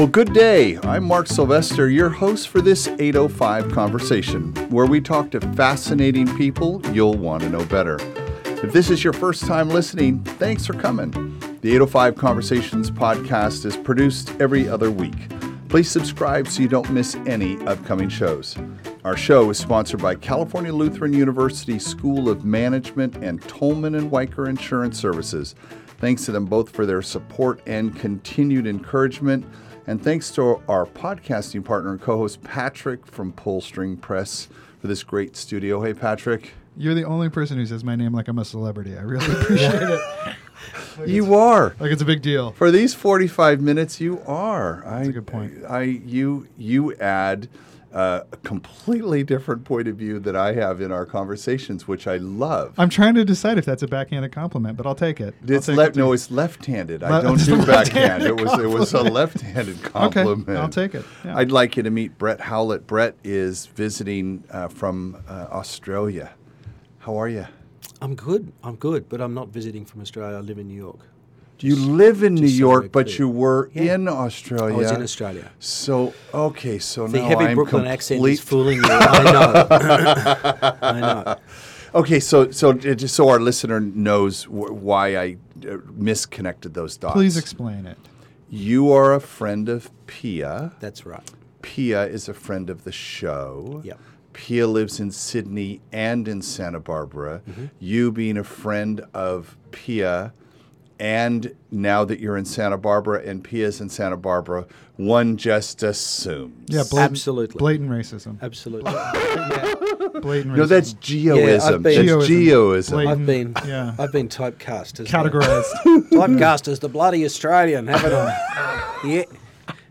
Well, good day. I'm Mark Sylvester, your host for this 805 Conversation, where we talk to fascinating people you'll want to know better. If this is your first time listening, thanks for coming. The 805 Conversations podcast is produced every other week. Please subscribe so you don't miss any upcoming shows. Our show is sponsored by California Lutheran University School of Management and Tolman and Weicker Insurance Services. Thanks to them both for their support and continued encouragement. And thanks to our podcasting partner and co-host Patrick from Pulstring Press for this great studio. Hey, Patrick. You're the only person who says my name like I'm a celebrity. I really appreciate it. Like you are. Like it's a big deal. For these 45 minutes, you are. That's a good point. You add a completely different point of view that I have in our conversations, which I love. I'm trying to decide if that's a backhanded compliment, but I'll take it. It's left-handed. I don't do backhand. It was a left-handed compliment. Okay, I'll take it. Yeah. I'd like you to meet Brett Howlett. Brett is visiting from Australia. How are you? I'm good, but I'm not visiting from Australia. I live in New York. You live in New York, but you were in Australia. I was in Australia. So, okay, so now I'm complete. The heavy Brooklyn accent is fooling you. I know. Okay, so just so our listener knows why I misconnected those dots. Please explain it. You are a friend of Pia. That's right. Pia is a friend of the show. Yep. Pia lives in Sydney and in Santa Barbara. Mm-hmm. You being a friend of Pia, and now that you're in Santa Barbara and Pia's in Santa Barbara, one just assumes. Yeah, absolutely. Blatant racism. Absolutely. Blatant racism. No, that's geoism. Geoism. I've been typecast. Categorized. Typecast as the bloody Australian, haven't I? Yeah.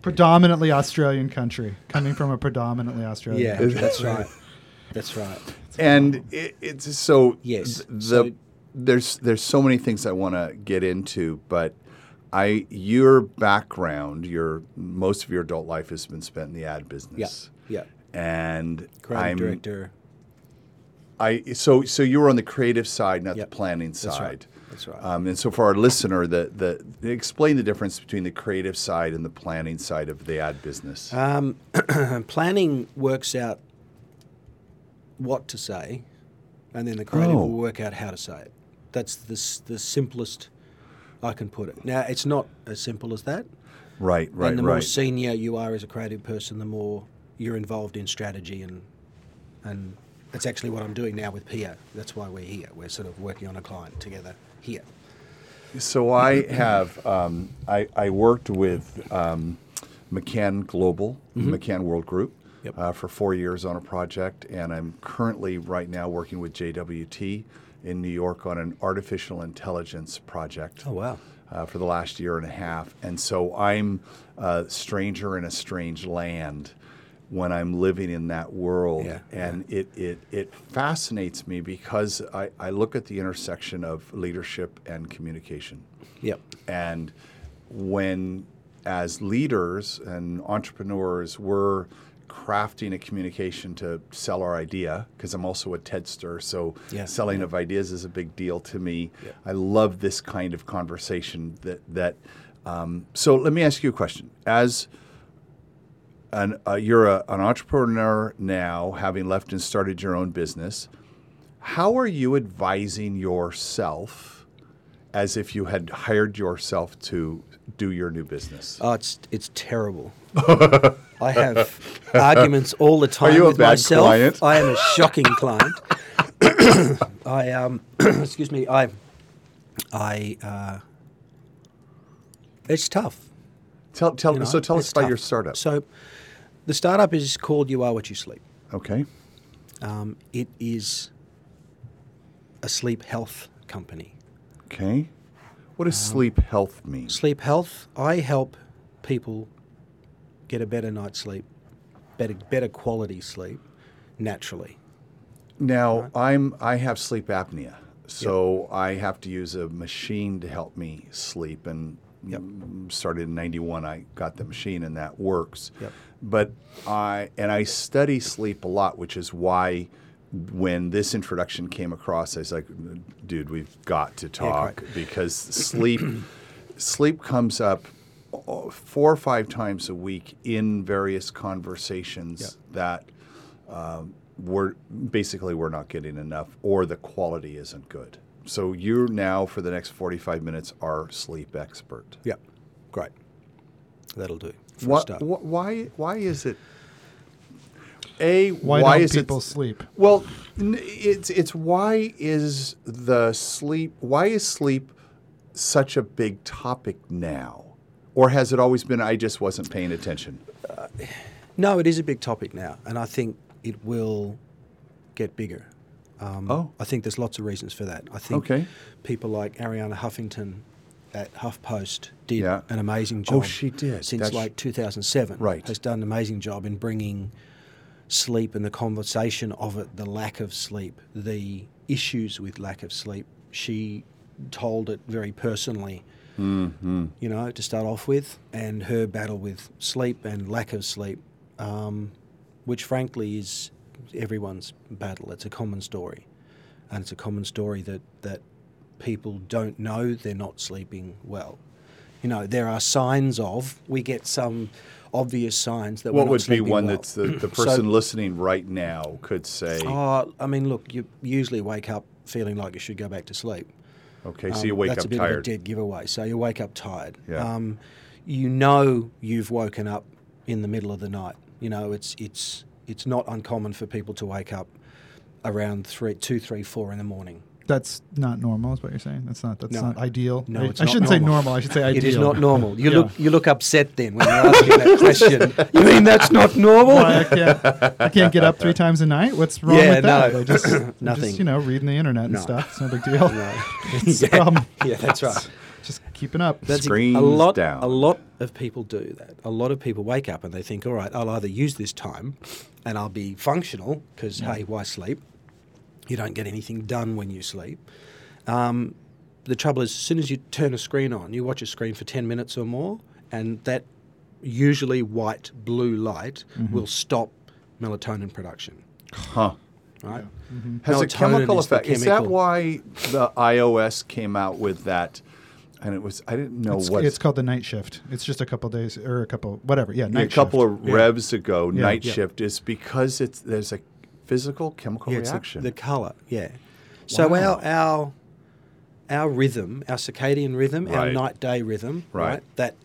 Predominantly Australian country, coming from a predominantly Australian country. Yeah, that's right. That's right. And it's so... Yes. There's so many things I want to get into, but your background, most of your adult life has been spent in the ad business. Yeah, yeah. And creative director. So you were on the creative side, not the planning side. That's right. And so for our listener, explain the difference between the creative side and the planning side of the ad business. Planning works out what to say, and then the creative will work out how to say it. That's the simplest I can put it. Now, it's not as simple as that. Right. And the more senior you are as a creative person, the more you're involved in strategy, and that's actually what I'm doing now with Pia. That's why we're here. We're sort of working on a client together here. So I have I worked with McCann Global, McCann World Group. Yep. For 4 years on a project, and I'm currently right now working with JWT in New York on an artificial intelligence project. Oh, wow. For the last year and a half. And so I'm a stranger in a strange land when I'm living in that world. Yeah. And it fascinates me because I look at the intersection of leadership and communication. Yep. And when, as leaders and entrepreneurs, we're crafting a communication to sell our idea, because I'm also a TEDster, so selling of ideas is a big deal to me. Yeah. I love this kind of conversation. So let me ask you a question. As you're an entrepreneur now, having left and started your own business, how are you advising yourself as if you had hired yourself to do your new business? Oh, it's terrible. I have arguments all the time. Are you a bad client? I am a shocking client. I excuse me. I it's tough. Tell us about your startup. So, the startup is called You Are What You Sleep. Okay. It is a sleep health company. Okay. What does sleep health mean? Sleep health. I help people get a better night's sleep, better quality sleep, naturally. Now, right? I have sleep apnea, so I have to use a machine to help me sleep, and started in 91, I got the machine, and that works. Yep. But I study sleep a lot, which is why when this introduction came across, I was like, dude, we've got to talk, because sleep comes up four or five times a week in various conversations that we're not getting enough, or the quality isn't good. So you now, for the next 45 minutes, are sleep expert. Yeah, great. That'll do. Why is it? Why don't people sleep? Well, it's why is sleep such a big topic now, or has it always been? I just wasn't paying attention. No, it is a big topic now, and I think it will get bigger. I think there's lots of reasons for that. I think people like Arianna Huffington at HuffPost did an amazing job. Oh, she did. Since 2007. Right. Has done an amazing job in bringing sleep and the conversation of it, the lack of sleep, the issues with lack of sleep. She told it very personally, to start off with, and her battle with sleep and lack of sleep, which frankly is everyone's battle. It's a common story. And it's a common story that people don't know they're not sleeping well. You know, there are signs of, we get some obvious signs that we're not sleeping well. What would be one that's the person listening right now could say? Oh, I mean, look, you usually wake up feeling like you should go back to sleep. Okay, so you wake up tired. That's a bit of a dead giveaway. So you wake up tired. Yeah. You know you've woken up in the middle of the night. You know, it's not uncommon for people to wake up around 2, 3, 4 in the morning. That's not normal, is what you're saying. That's not ideal. No, it's not normal. I shouldn't say normal. I should say ideal. It is not normal. You look upset then when you're asking that question. You mean that's not normal? Well, I can't get up 3 times a night. What's wrong with that? Yeah, no, nothing. Just reading the internet and stuff. It's no big deal. No. It's a problem. Yeah, that's right. Just keeping up. Screens down. A lot of people do that. A lot of people wake up and they think, all right, I'll either use this time and I'll be functional because, hey, why sleep? You don't get anything done when you sleep. The trouble is, as soon as you turn a screen on, you watch a screen for 10 minutes or more, and that usually white, blue light will stop melatonin production. Huh. Right? Yeah. Mm-hmm. Has a chemical effect. Is that why the iOS came out with that? And it was, I didn't know what. It's called the night shift. It's just a couple of days or a couple, whatever. Yeah, night shift. A couple of revs ago, night shift is because there's a physical chemical reaction. It's the colour, yeah. So our rhythm, our circadian rhythm, our night-day rhythm, right? That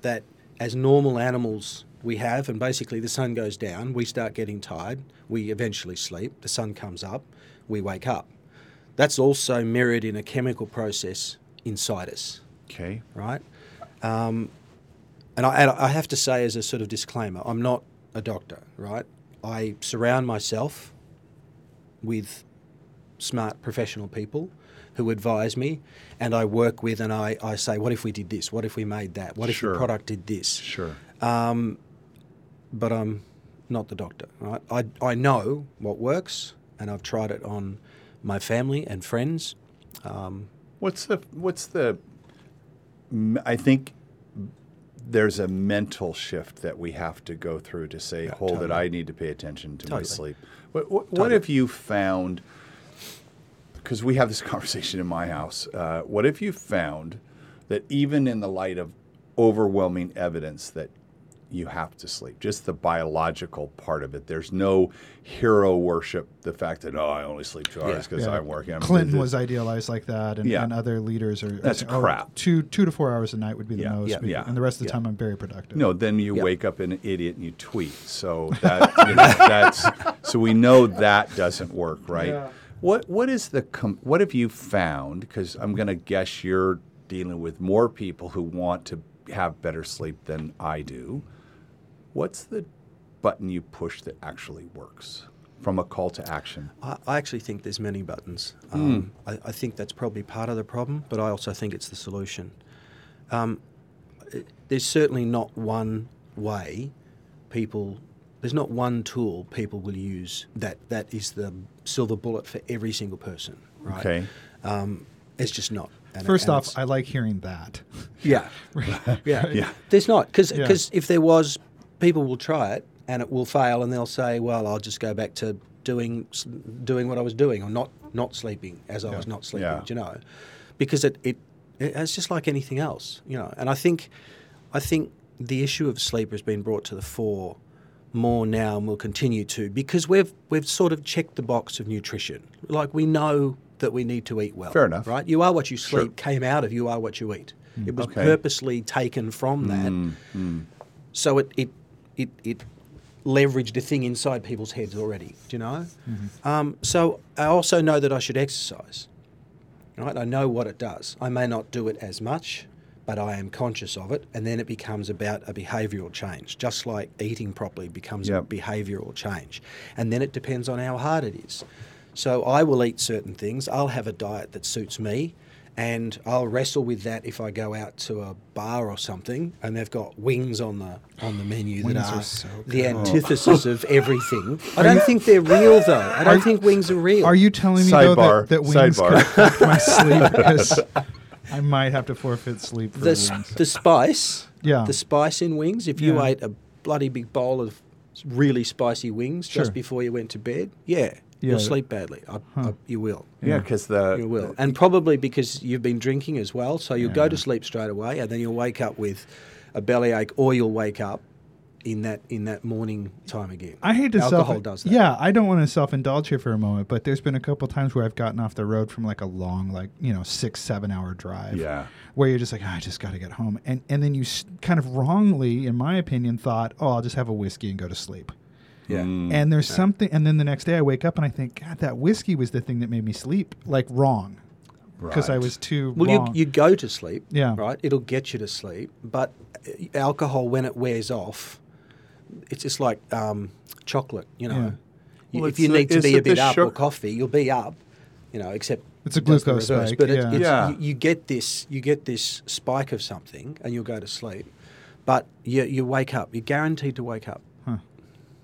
as normal animals we have, and basically the sun goes down, we start getting tired, we eventually sleep, the sun comes up, we wake up. That's also mirrored in a chemical process inside us. Okay. Right? And I have to say, as a sort of disclaimer, I'm not a doctor, right? I surround myself with smart professional people who advise me, and I work with, and I say, what if we did this? What if we made that? What if your product did this? Sure. But I'm not the doctor, right? I know what works, and I've tried it on my family and friends. I think there's a mental shift that we have to go through to say, hold it, I need to pay attention to my sleep. What have you found, because we have this conversation in my house, what have you found that even in the light of overwhelming evidence that you have to sleep, just the biological part of it. There's no hero worship, the fact that, I only sleep 2 hours because I'm working. Clinton was idealized like that, and other leaders are... That's crap. 2 to 4 hours a night would be the most, and the rest of the time I'm very productive. No, then you wake up an idiot and you tweet. So that, so we know that doesn't work, right? Yeah. What have you found, because I'm going to guess you're dealing with more people who want to have better sleep than I do. What's the button you push that actually works from a call to action? I actually think there's many buttons. I think that's probably part of the problem, but I also think it's the solution. There's certainly not one way people... There's not one tool people will use that is the silver bullet for every single person, right? Okay. It's just not. First off, I like hearing that. Yeah. Yeah. There's not, because if there was... People will try it and it will fail, and they'll say, well, I'll just go back to doing what I was doing, or not sleeping as I was not sleeping, do you know? Because it's just like anything else, you know. And I think the issue of sleep has been brought to the fore more now and will continue to, because we've sort of checked the box of nutrition. Like, we know that we need to eat well. Fair enough. Right? You Are What You Sleep came out of You Are What You Eat. It was purposely taken from that. So it leveraged a thing inside people's heads already, do you know? So I also know that I should exercise. Right? I know what it does. I may not do it as much, but I am conscious of it, and then it becomes about a behavioural change, just like eating properly becomes a behavioural change. And then it depends on how hard it is. So I will eat certain things. I'll have a diet that suits me, and I'll wrestle with that if I go out to a bar or something, and they've got wings on the menu that are so the antithesis of everything. I don't think they're real, though. I don't think wings are real. Are you telling me, that wings could affect my sleep? Because I might have to forfeit sleep for wings. The spice. Yeah. The spice in wings. If you ate a bloody big bowl of really spicy wings just before you went to bed, you'll sleep badly. You will. Yeah, because you will. And probably because you've been drinking as well, so you'll go to sleep straight away, and then you'll wake up with a bellyache, or you'll wake up in that morning time again. I hate to alcohol does that. Yeah, I don't want to self-indulge here for a moment, but there's been a couple times where I've gotten off the road from like a long, 6-7 hour drive. Yeah, where you're just like, I just got to get home, and then you kind of wrongly, in my opinion, thought, I'll just have a whiskey and go to sleep. Yeah, and there's something, and then the next day I wake up and I think, God, that whiskey was the thing that made me sleep. Like, wrong. Because I was too wrong. Well, you go to sleep, right? It'll get you to sleep, but alcohol, when it wears off, it's just like chocolate, you know. Yeah. Well, if you need to be a bit up or coffee, you'll be up, you know, except it's a glucose spike. But you get this spike of something and you'll go to sleep, but you wake up. You're guaranteed to wake up.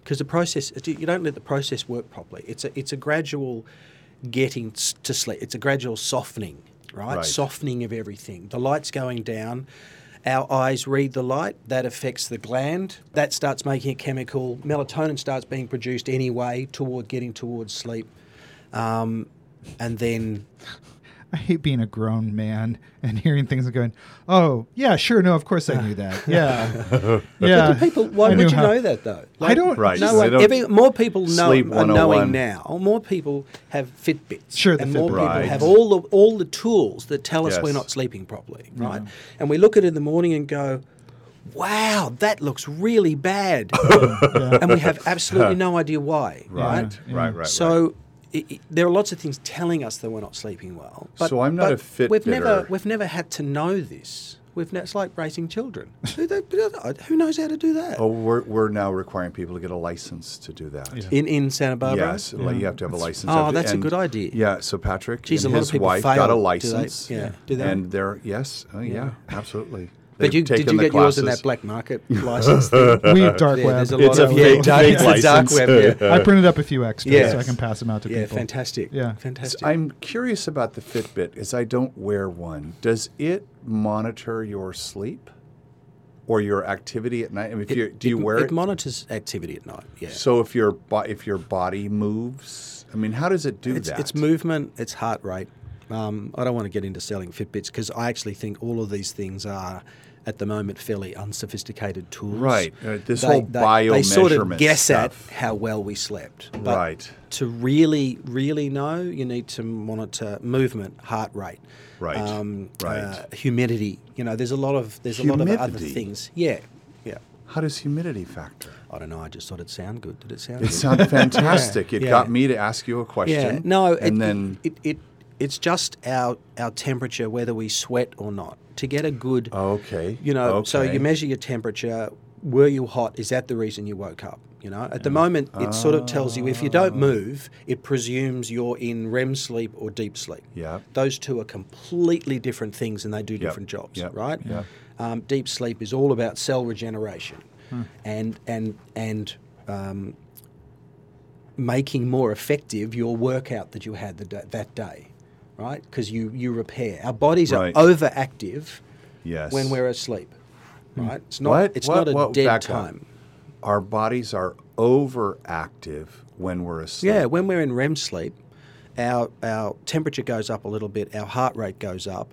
Because the process, you don't let the process work properly. It's a gradual getting to sleep. It's a gradual softening, right? Softening of everything. The light's going down. Our eyes read the light. That affects the gland. That starts making a chemical. Melatonin starts being produced anyway towards sleep. And then... I hate being a grown man and hearing things and going, oh, yeah, sure, no, of course I knew that. Yeah. But do people, why would you know that, though? Like, I don't. Right. No, like, more people know, are knowing now. More people have Fitbits. Sure, the Fitbit. And more people have all the tools that tell us we're not sleeping properly, right? Yeah. And we look at it in the morning and go, wow, that looks really bad. And we have absolutely no idea why, right? Yeah. Right. So... there are lots of things telling us that we're not sleeping well. But, so I'm not a Fitbit. We've never had to know this. It's like raising children. Who knows how to do that? Oh, we're now requiring people to get a license to do that. Yeah. In Santa Barbara? Yes, you have to have a license. Oh, that's a good idea. Yeah, so Patrick and his wife got a license. Do they? And they're, absolutely. But did you get yours in that black market license thing? We have dark web. It's a fake dark web. Yeah. I printed up a few extras so I can pass them out to people. Fantastic. Yeah, fantastic. So I'm curious about the Fitbit, as I don't wear one. Does it monitor your sleep or your activity at night? I mean, do you wear it? It monitors activity at night, yeah. So if your body moves, I mean, how does it do that? It's movement, it's heart rate. I don't want to get into selling Fitbits because I actually think all of these things are... at the moment, fairly unsophisticated tools. Right. This whole bio measurement stuff. They sort of guess at how well we slept. But to really, really know, you need to monitor movement, heart rate, humidity. You know, there's a lot of other things. Yeah. Yeah. How does humidity factor? I don't know. I just thought it sounded good. Did it sound? It sounded fantastic. It got me to ask you a question. Yeah. No. It's just our temperature, whether we sweat or not, to get a good... Okay. You know, so you measure your temperature. Were you hot? Is that the reason you woke up? You know, at the moment, it sort of tells you if you don't move, it presumes you're in REM sleep or deep sleep. Yeah. Those two are completely different things and they do different jobs, right? Yeah. Deep sleep is all about cell regeneration and making more effective your workout that you had that day. Right? Because you repair. Our bodies are overactive when we're asleep. Right? It's not a dead time. Our bodies are overactive when we're asleep. Yeah, when we're in REM sleep, our temperature goes up a little bit, our heart rate goes up,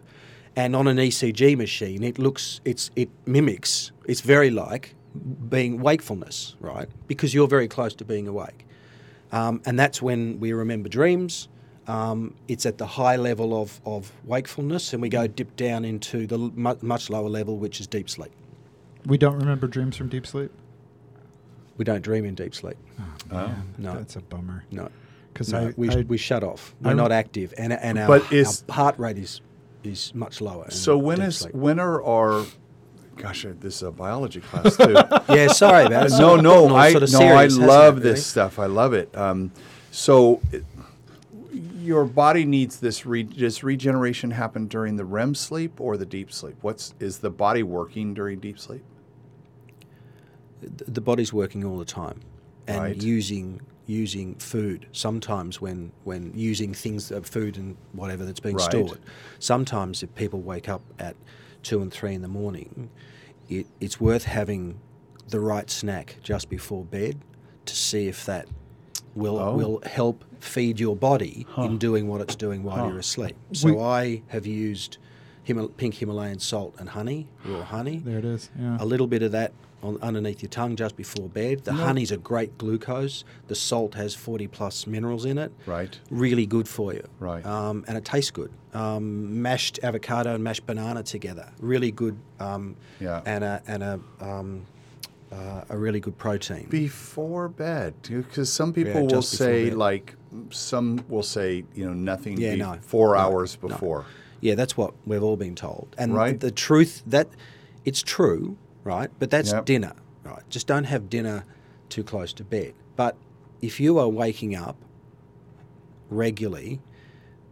And on an ECG machine, it mimics. It's very like being wakefulness, right? Because you're very close to being awake. And that's when we remember dreams. It's at the high level of wakefulness, and we go dip down into the much lower level, which is deep sleep. We don't remember dreams from deep sleep? We don't dream in deep sleep. Oh, man. No. That's a bummer. No. Because we shut off. We're not active, and our heart rate is much lower. So when are our gosh, this is a biology class too. Yeah, sorry about it. I love this stuff. I love it. Your body needs this. Does regeneration happen during the REM sleep or the deep sleep? Is the body working during deep sleep? The body's working all the time, and right. using food, sometimes when using things, food and whatever that's being right. stored. Sometimes if people wake up at 2 and 3 in the morning, it's worth having the right snack just before bed to see if that will help feed your body in doing what it's doing while you're asleep. So I have used pink Himalayan salt and honey, raw honey. There it is. Yeah. A little bit of that underneath your tongue just before bed. The honey's a great glucose. The salt has 40+ minerals in it. Right. Really good for you. Right. And it tastes good. Mashed avocado and mashed banana together. Really good. And a really good protein before bed, because some people will say nothing. 4 hours before. No. Yeah, that's what we've all been told. And right. the truth that it's true, right? But that's dinner, right? Just don't have dinner too close to bed. But if you are waking up regularly,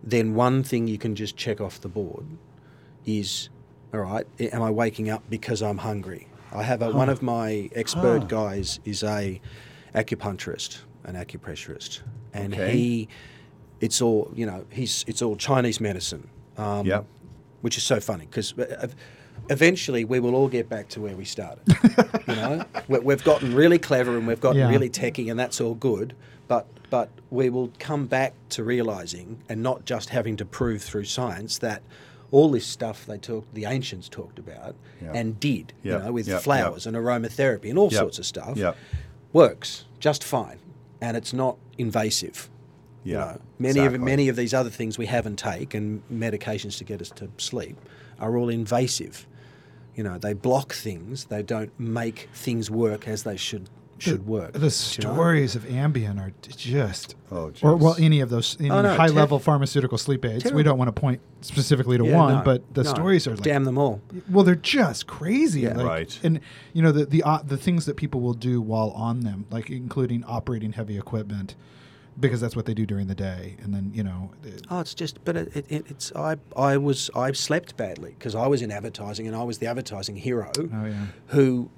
then one thing you can just check off the board is, all right, am I waking up because I'm hungry? I have one of my expert guys is an acupressurist, and it's all Chinese medicine. Which is so funny because eventually we will all get back to where we started. You know, we've gotten really clever and we've gotten really techie, and that's all good. But we will come back to realizing, and not just having to prove through science, that all this stuff the ancients talked about and did, with flowers and aromatherapy and all sorts of stuff, works just fine, and it's not invasive. Many of these other things we have and take, and medications to get us to sleep, are all invasive. You know, they block things. They don't make things work as they should work. The stories of Ambien are just, any of those high-level pharmaceutical sleep aids. Terrible. We don't want to point specifically to one, but the stories are like, damn them all. Well, they're just crazy, And you know the things that people will do while on them, like including operating heavy equipment. Because that's what they do during the day, and then I slept badly because I was in advertising and I was the advertising hero who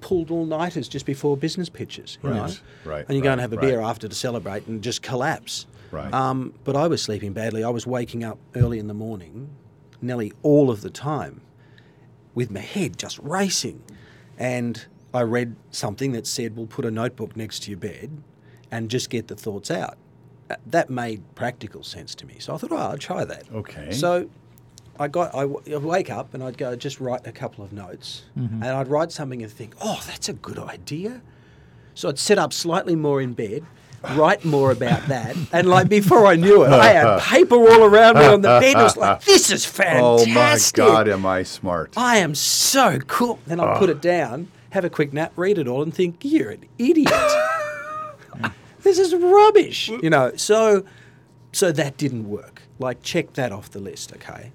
pulled all nighters just before business pitches, and you go and have a beer after to celebrate and just collapse, but I was sleeping badly. I was waking up early in the morning, nearly all of the time, with my head just racing, and I read something that said, "Well, put a notebook next to your bed." And just get the thoughts out. That made practical sense to me. So I thought, I'll try that. Okay. So I'd wake up and I'd go just write a couple of notes. Mm-hmm. And I'd write something and think, that's a good idea. So I'd sit up slightly more in bed, write more about that. And before I knew it, I had paper all around me on the bed. I was like, this is fantastic. Oh my God, am I smart. I am so cool. Then I'd put it down, have a quick nap, read it all and think, you're an idiot. This is rubbish, So that didn't work. Like, check that off the list, okay?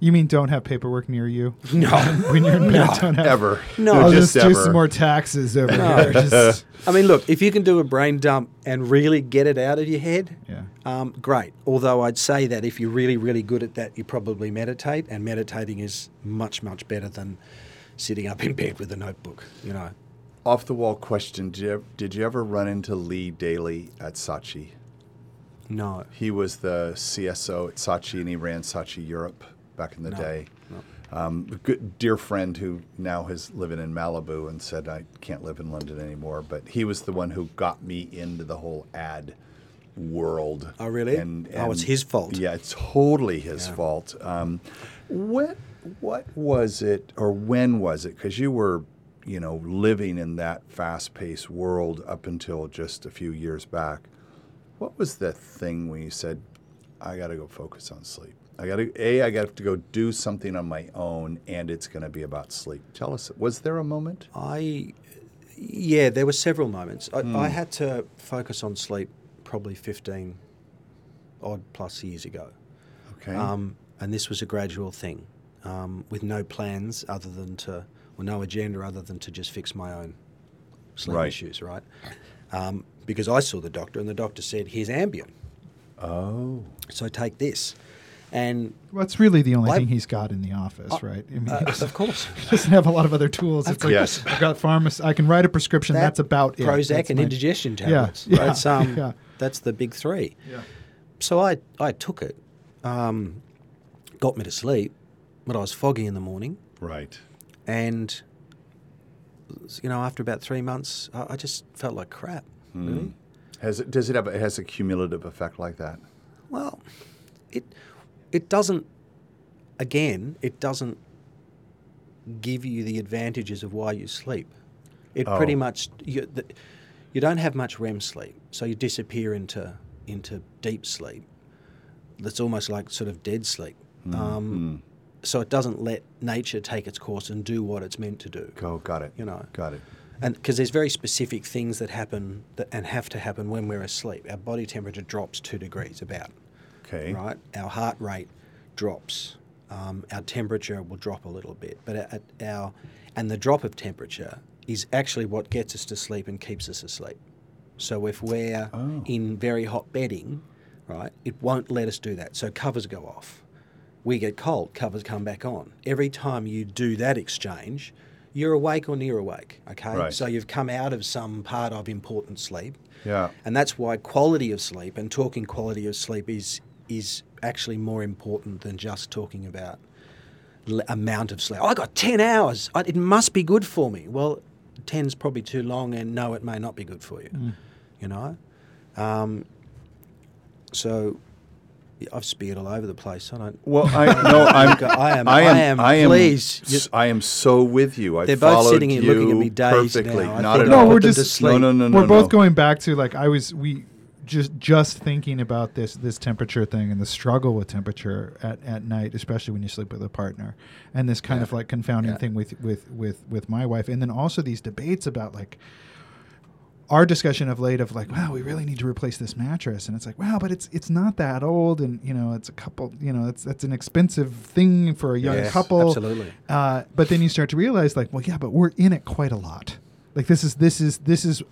You mean don't have paperwork near you? No, when you're in bed, don't have ever. No, I'll just do some more taxes over here. Look, if you can do a brain dump and really get it out of your head, great. Although I'd say that if you're really, really good at that, you probably meditate, and meditating is much, much better than sitting up in bed with a notebook, Off-the-wall question, did you ever run into Lee Daly at Saatchi? No. He was the CSO at Saatchi, and he ran Saatchi Europe back in the day. No. A good dear friend who now is living in Malibu and said, I can't live in London anymore, but he was the one who got me into the whole ad world. Oh, really? And it's his fault. Yeah, it's totally his fault. What was it, or when was it? Because you were, living in that fast-paced world up until just a few years back. What was the thing when you said, I got to go focus on sleep? I got to go do something on my own, and it's going to be about sleep. Tell us, was there a moment? There were several moments. I had to focus on sleep probably 15 odd plus years ago. Okay. And this was a gradual thing, with no plans other than to, or no agenda other than to just fix my own sleep issues, right? Because I saw the doctor, and the doctor said, here's Ambien. Oh. So take this. And that's really the only thing he's got in the office, right? I mean, of course, he doesn't have a lot of other tools. It's like, yes, I've got pharmacy. I can write a prescription. That's about it. Prozac and indigestion tablets. Yeah, right? Yeah, that's the big three. Yeah. So I took it, got me to sleep, but I was foggy in the morning. Right. And after about 3 months, I just felt like crap. Mm. Really. Does it have a cumulative effect like that? Well, it doesn't give you the advantages of why you sleep. It pretty much, you don't have much REM sleep, so you disappear into deep sleep. That's almost like sort of dead sleep. Mm. So it doesn't let nature take its course and do what it's meant to do. Oh, got it. Got it. And because there's very specific things that happen and have to happen when we're asleep. Our body temperature drops 2 degrees about. Okay. Right, our heart rate drops. Our temperature will drop a little bit, but and the drop of temperature is actually what gets us to sleep and keeps us asleep. So if we're in very hot bedding, right, it won't let us do that. So covers go off. We get cold. Covers come back on. Every time you do that exchange, you're awake or near awake. Okay, right. So you've come out of some part of important sleep. Yeah, and that's why quality of sleep and talking quality of sleep is actually more important than just talking about amount of sleep. I got 10 hours. It must be good for me. Well, 10's probably too long, and no, it may not be good for you, So I've speared all over the place. I am so with you. They're both sitting here looking at me dazed perfectly. Now. Not at all. We're both going back to just thinking about this temperature thing and the struggle with temperature at night, especially when you sleep with a partner, and this kind of like confounding thing with my wife, and then also these debates about like our discussion of late of like, wow, we really need to replace this mattress, and it's like, wow, but it's not that old, and it's a couple, that's an expensive thing for a young couple, absolutely. But then you start to realize like, well, yeah, but we're in it quite a lot. Like this is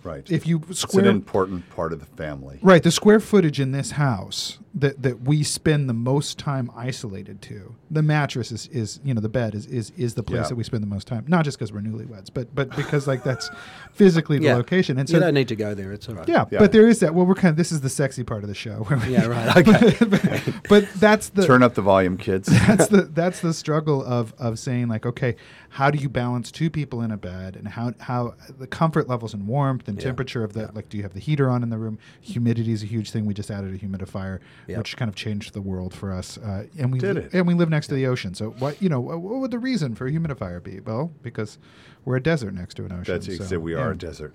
right. If you square, it's an important part of the family. Right, the square footage in this house that we spend the most time isolated to. The mattress is the bed is the place that we spend the most time. Not just because we're newlyweds, but because like that's physically the location. And so you don't need to go there. It's all right. Yeah, but there is that. Well, we're kind of, this is the sexy part of the show. Okay. but that's the turn up the volume, kids. That's the struggle of saying like, okay, how do you balance two people in a bed, and how the comfort levels and warmth and temperature of the like, do you have the heater on in the room? Humidity is a huge thing. We just added a humidifier, which kind of changed the world for us. And we did it. And we live next to the ocean. So what would the reason for a humidifier be? Well, because we're a desert next to an ocean. That's exactly. We are a desert.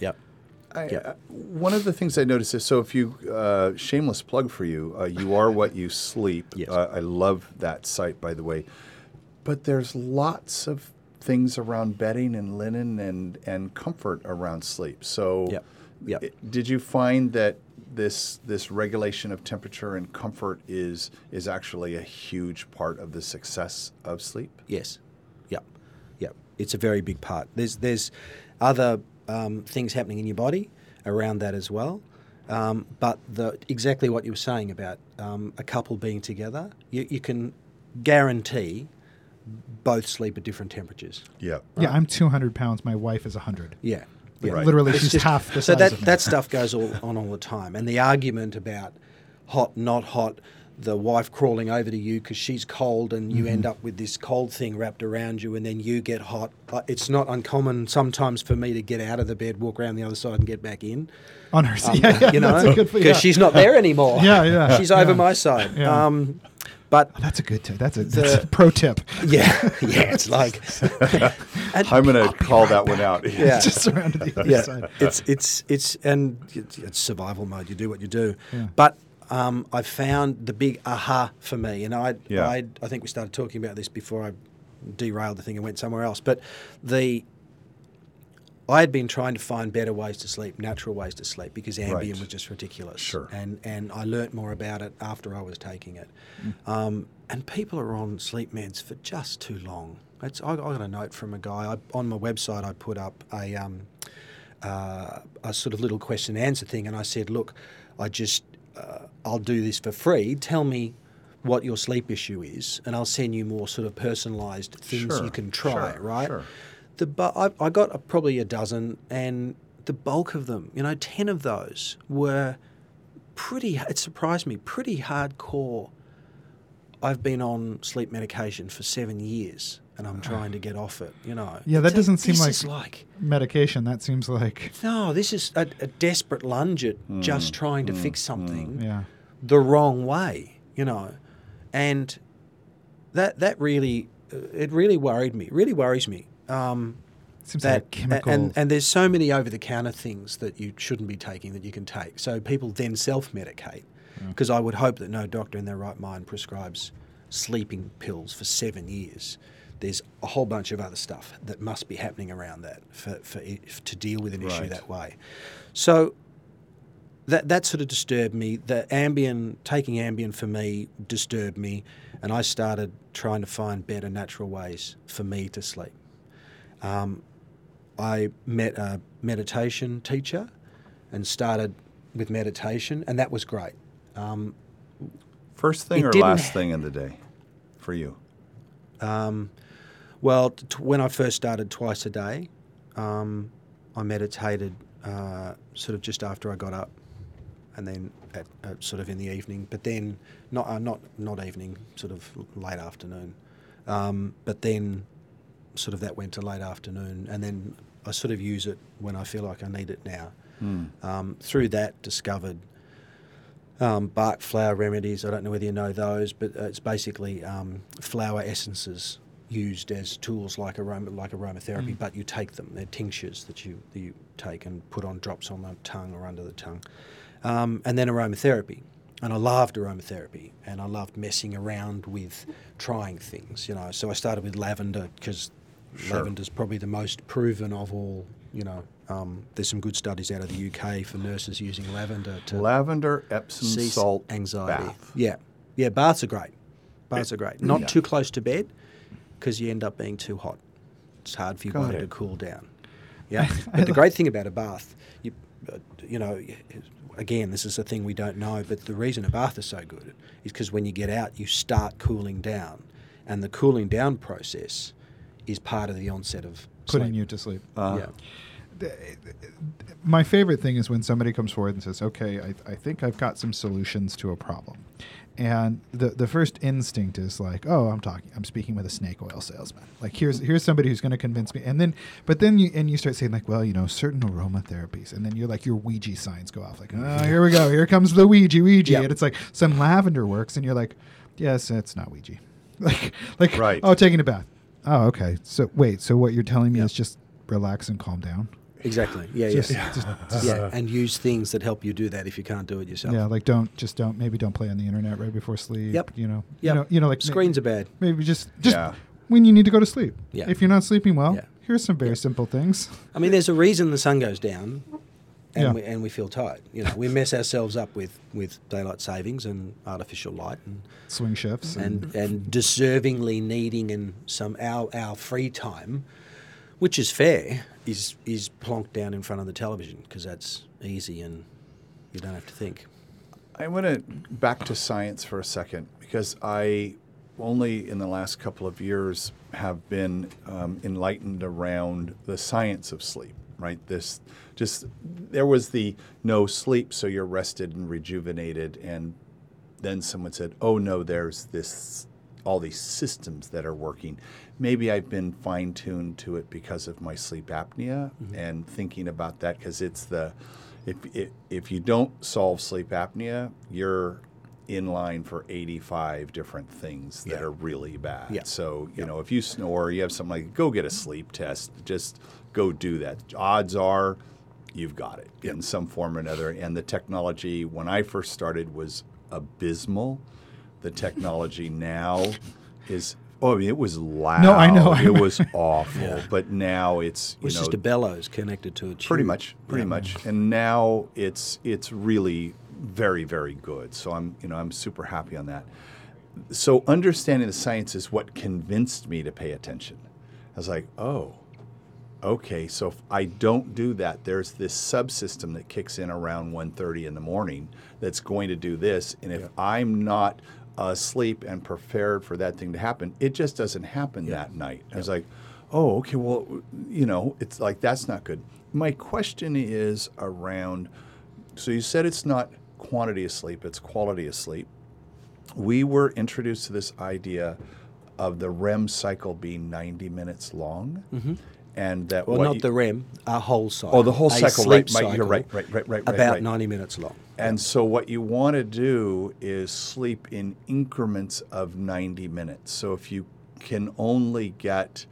Yep. One of the things I noticed is, so if you, shameless plug for you, You Are What You Sleep. Yes. I love that site, by the way. But there's lots of things around bedding and linen and comfort around sleep. So did you find that this regulation of temperature and comfort is actually a huge part of the success of sleep? Yes. Yep. It's a very big part. There's other things happening in your body around that as well. But exactly what you were saying about a couple being together, you can guarantee both sleep at different temperatures. Yeah. Right? Yeah, I'm 200 pounds. My wife is 100. Yeah. Right. Literally, she's just half the size of me. So that stuff goes on all the time. And the argument about hot, not hot, the wife crawling over to you because she's cold, and you end up with this cold thing wrapped around you, and then you get hot. It's not uncommon sometimes for me to get out of the bed, walk around the other side, and get back in. On her side, you know, because she's not there anymore. She's over my side. Yeah. But that's a good tip. That's a pro tip. Yeah. It's like I'm going to call that one out. Yeah, just surrounded the other side. It's survival mode. You do what you do, but. I found the big aha for me, and I think we started talking about this before I derailed the thing and went somewhere else. But I had been trying to find better ways to sleep, natural ways to sleep, because Ambien was just ridiculous. Sure. And I learnt more about it after I was taking it. And people are on sleep meds for just too long. I got a note from a guy on my website. I put up a sort of little question and answer thing, and I said, look, I'll do this for free. Tell me what your sleep issue is, and I'll send you more sort of personalised things you can try, right? Sure. I got probably a dozen, and the bulk of them, 10 of those were pretty hardcore. I've been on sleep medication for 7 years, and I'm trying to get off it, Yeah, that doesn't seem like medication. That seems like... No, this is a desperate lunge at just trying to fix something the wrong way, And that really... It really worried me. Really worries me. Seems like a chemical... And there's so many over-the-counter things that you shouldn't be taking that you can take. So people then self-medicate. Because I would hope that no doctor in their right mind prescribes sleeping pills for 7 years. There's a whole bunch of other stuff that must be happening around that to deal with an issue that way. So that sort of disturbed me. Taking Ambien for me disturbed me, and I started trying to find better natural ways for me to sleep. I met a meditation teacher and started with meditation, and that was great. First thing or last thing in the day for you? When I first started twice a day, I meditated sort of just after I got up, and then at, sort of in the evening, but then not evening, sort of late afternoon. But then sort of that went to late afternoon, and then I sort of use it when I feel like I need it now. Through that, discovered bark flower remedies. I don't know whether you know those, but it's basically flower essences used as tools like aromatherapy, but you take them. They're tinctures that you take and put on drops on the tongue or under the tongue. And then aromatherapy. And I loved aromatherapy, and I loved messing around with trying things, So I started with lavender because lavender's probably the most proven of all, there's some good studies out of the UK for nurses using lavender to lavender Epsom salt anxiety. Bath. Yeah, baths are great. Not too close to bed because you end up being too hot. It's hard for your body to cool down. Yeah, but the great thing about a bath, again, this is a thing we don't know, but the reason a bath is so good is because when you get out, you start cooling down, and the cooling down process is part of the onset of putting sleep. You to sleep. My favorite thing is when somebody comes forward and says, okay, I think I've got some solutions to a problem. And the first instinct is like, oh, I'm speaking with a snake oil salesman. Like here's somebody who's going to convince me. But then you start saying like, well, certain aromatherapies. And then you're like, your Ouija signs go off. Like, oh, here we go. Here comes the Ouija. Yep. And it's like some lavender works. And you're like, yes, it's not Ouija. Oh, taking a bath. Oh, okay. So wait, what you're telling me is just relax and calm down. Exactly. Yeah. Just and use things that help you do that if you can't do it yourself. Yeah, like don't play on the internet right before sleep. Yep. Like screens are bad. Maybe just when you need to go to sleep. Yeah. If you're not sleeping well, here's some very simple things. I mean, there's a reason the sun goes down, and we feel tired. We mess ourselves up with daylight savings and artificial light and swing shifts and deservingly needing in some our free time, which is fair, is plonked down in front of the television because that's easy and you don't have to think. I want to back to science for a second because I only in the last couple of years have been enlightened around the science of sleep, right? There was the no sleep, so you're rested and rejuvenated and then someone said, oh no, there's this, all these systems that are working. Maybe I've been fine-tuned to it because of my sleep apnea and thinking about that, because it's the, if you don't solve sleep apnea, you're in line for 85 different things that are really bad. So, you know, if you snore, you have something like, go get a sleep test, just go do that. Odds are you've got it in some form or another. And the technology, when I first started, was abysmal. The technology now is, oh, I mean, it was loud. No, I know. It was awful. But now it's, you know. It's just a bellows connected to a tube. Pretty much. And now it's really very, very good. So I'm super happy on that. So understanding the science is what convinced me to pay attention. I was like, oh, okay, so if I don't do that, there's this subsystem that kicks in around 1:30 in the morning that's going to do this. And if I'm not asleep and prepared for that thing to happen, it just doesn't happen that night. I was like, oh, okay, well, you know, it's like, that's not good. My question is around, so you said it's not quantity of sleep, it's quality of sleep. We were introduced to this idea of the REM cycle being 90 minutes long. And that, well, not the REM, a whole cycle. Oh, the whole cycle, right? You're right. About 90 minutes long. And so what you want to do is sleep in increments of 90 minutes. So if you can only get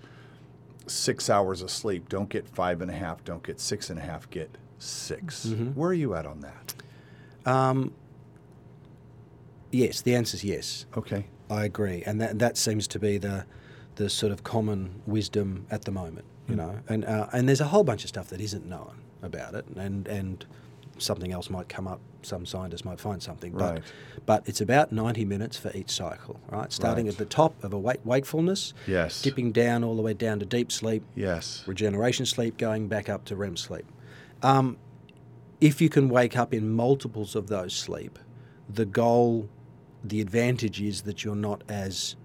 6 hours of sleep, don't get 5.5, don't get 6.5, get 6. Where are you at on that? Yes, the answer is yes. Okay. I agree. And that seems to be the sort of common wisdom at the moment. You know, and there's a whole bunch of stuff that isn't known about it, and something else might come up. Some scientists might find something, right. But it's about 90 minutes for each cycle, right? Starting at the top of a wakefulness, dipping down all the way down to deep sleep, regeneration sleep, going back up to REM sleep. If you can wake up in multiples of those sleep, the advantage is that you're not as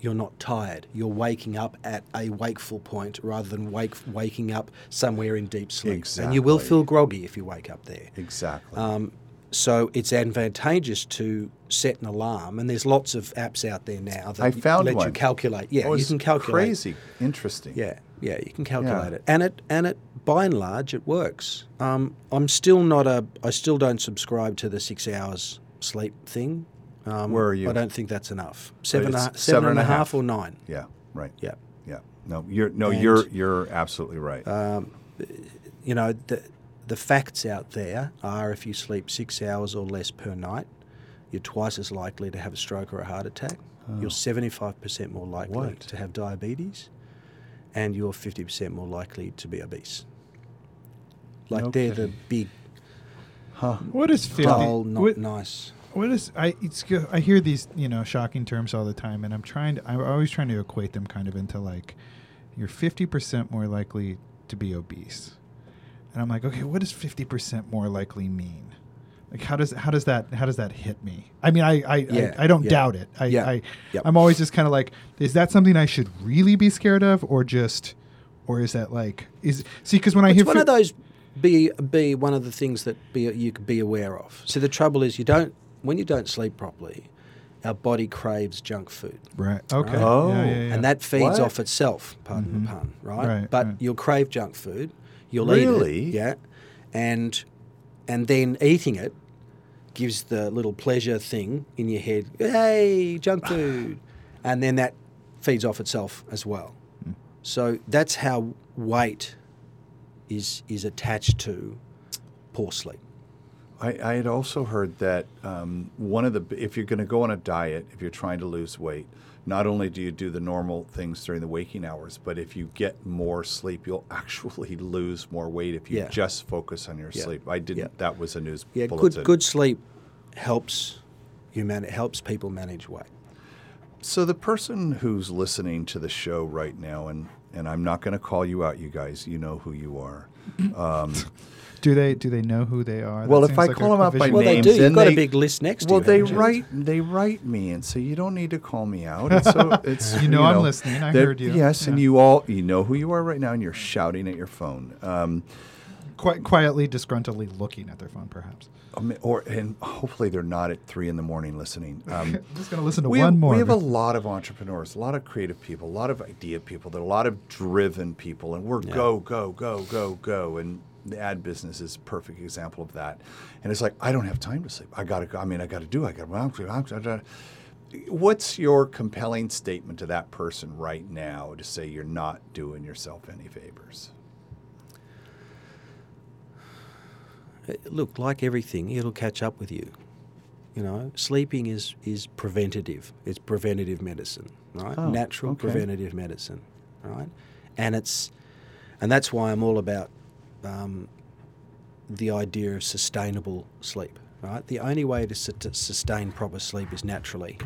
you're not tired. You're waking up at a wakeful point rather than waking up somewhere in deep sleep. Exactly. And you will feel groggy if you wake up there. Exactly. So it's advantageous to set an alarm, and there's lots of apps out there now that let you calculate. Yeah, you can calculate. Crazy, interesting. Yeah, you can calculate it, and it by and large it works. I still don't subscribe to the 6 hours sleep thing. Where are you? I don't think that's enough. Seven and a half or 9. Yeah, right. Yeah. You're absolutely right. You know, the facts out there are, if you sleep 6 hours or less per night, you're twice as likely to have a stroke or a heart attack. Oh. You're 75% more likely to have diabetes, and you're 50% more likely to be obese. Like they're the big. Huh. What is 50? Oh, nice. I hear these, you know, shocking terms all the time, and I'm always trying to equate them kind of into, like, you're 50% more likely to be obese, and I'm like, okay, what does 50% more likely mean? Like, how does that hit me? I mean, I don't doubt it. I'm always just kind of like, is that something I should really be scared of, or is that like because when I hear one of those be one of the things that you could be aware of. So the trouble is when you don't sleep properly, our body craves junk food. Right. Okay. Right? Oh. Yeah. And that feeds off itself, pardon the pun, right? But you'll crave junk food. You'll eat it. Yeah. And then eating it gives the little pleasure thing in your head, hey, junk food. And then that feeds off itself as well. Mm. So that's how weight is attached to poor sleep. I had also heard that if you're going to go on a diet, if you're trying to lose weight, not only do you do the normal things during the waking hours, but if you get more sleep, you'll actually lose more weight if you just focus on your sleep. I didn't. Yeah. That was a news bulletin. Good sleep helps helps people manage weight. So the person who's listening to the show right now, and I'm not going to call you out, you guys. You know who you are. Do they know who they are? Well, if I call them out by name, they do. You've got a big list next to you. Well, they write me and say, you don't need to call me out. And so it's I'm listening. I heard you. Yes, and you all, you know who you are right now, and you're shouting at your phone. quietly, disgruntledly looking at their phone, perhaps. And hopefully they're not at 3 in the morning listening. I'm just going to listen to one more. We have a lot of entrepreneurs, a lot of creative people, a lot of idea people, there are a lot of driven people, and we're go, go, go. And the ad business is a perfect example of that. And it's like, I don't have time to sleep. I got to go. I mean, I got to do. I got to. What's your compelling statement to that person right now to say you're not doing yourself any favors? Look, like everything, it'll catch up with you. You know, sleeping is preventative. It's preventative medicine, right? Oh, natural preventative medicine, right? And that's why I'm all about the idea of sustainable sleep. Right? The only way to sustain proper sleep is naturally.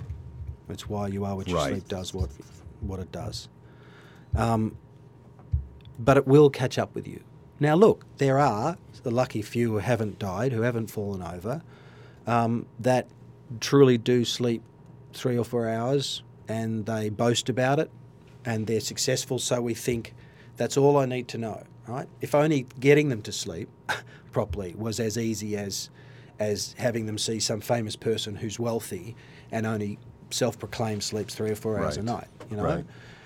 That's why You Are What You Sleep does what it does. But it will catch up with you. Now, look, there are the lucky few who haven't died, who haven't fallen over, that truly do sleep 3 or 4 hours and they boast about it and they're successful, so we think that's all I need to know, right? If only getting them to sleep properly was as easy as having them see some famous person who's wealthy and only self-proclaimed sleeps 3 or 4 hours a night, you know? Right.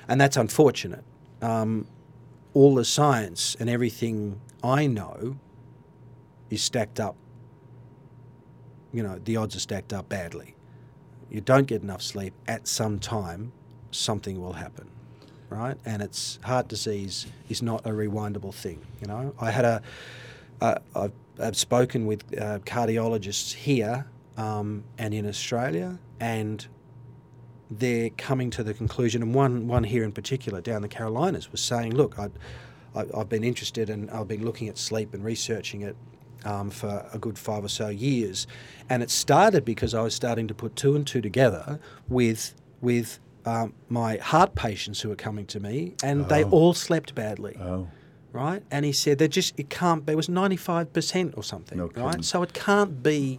And that's unfortunate. All the science and everything I know is stacked up. You know, the odds are stacked up badly. You don't get enough sleep at some time, something will happen, right? And it's heart disease is not a rewindable thing, you know? I had I've spoken with cardiologists here and in Australia, and they're coming to the conclusion, and one here in particular down the Carolinas was saying, look, I've been interested and I've been looking at sleep and researching it for a good 5 or so years, and it started because I was starting to put 2 and 2 together with my heart patients who were coming to me, and they all slept badly. Oh. Right? And he said it can't be. It was 95% or something, right? So it can't be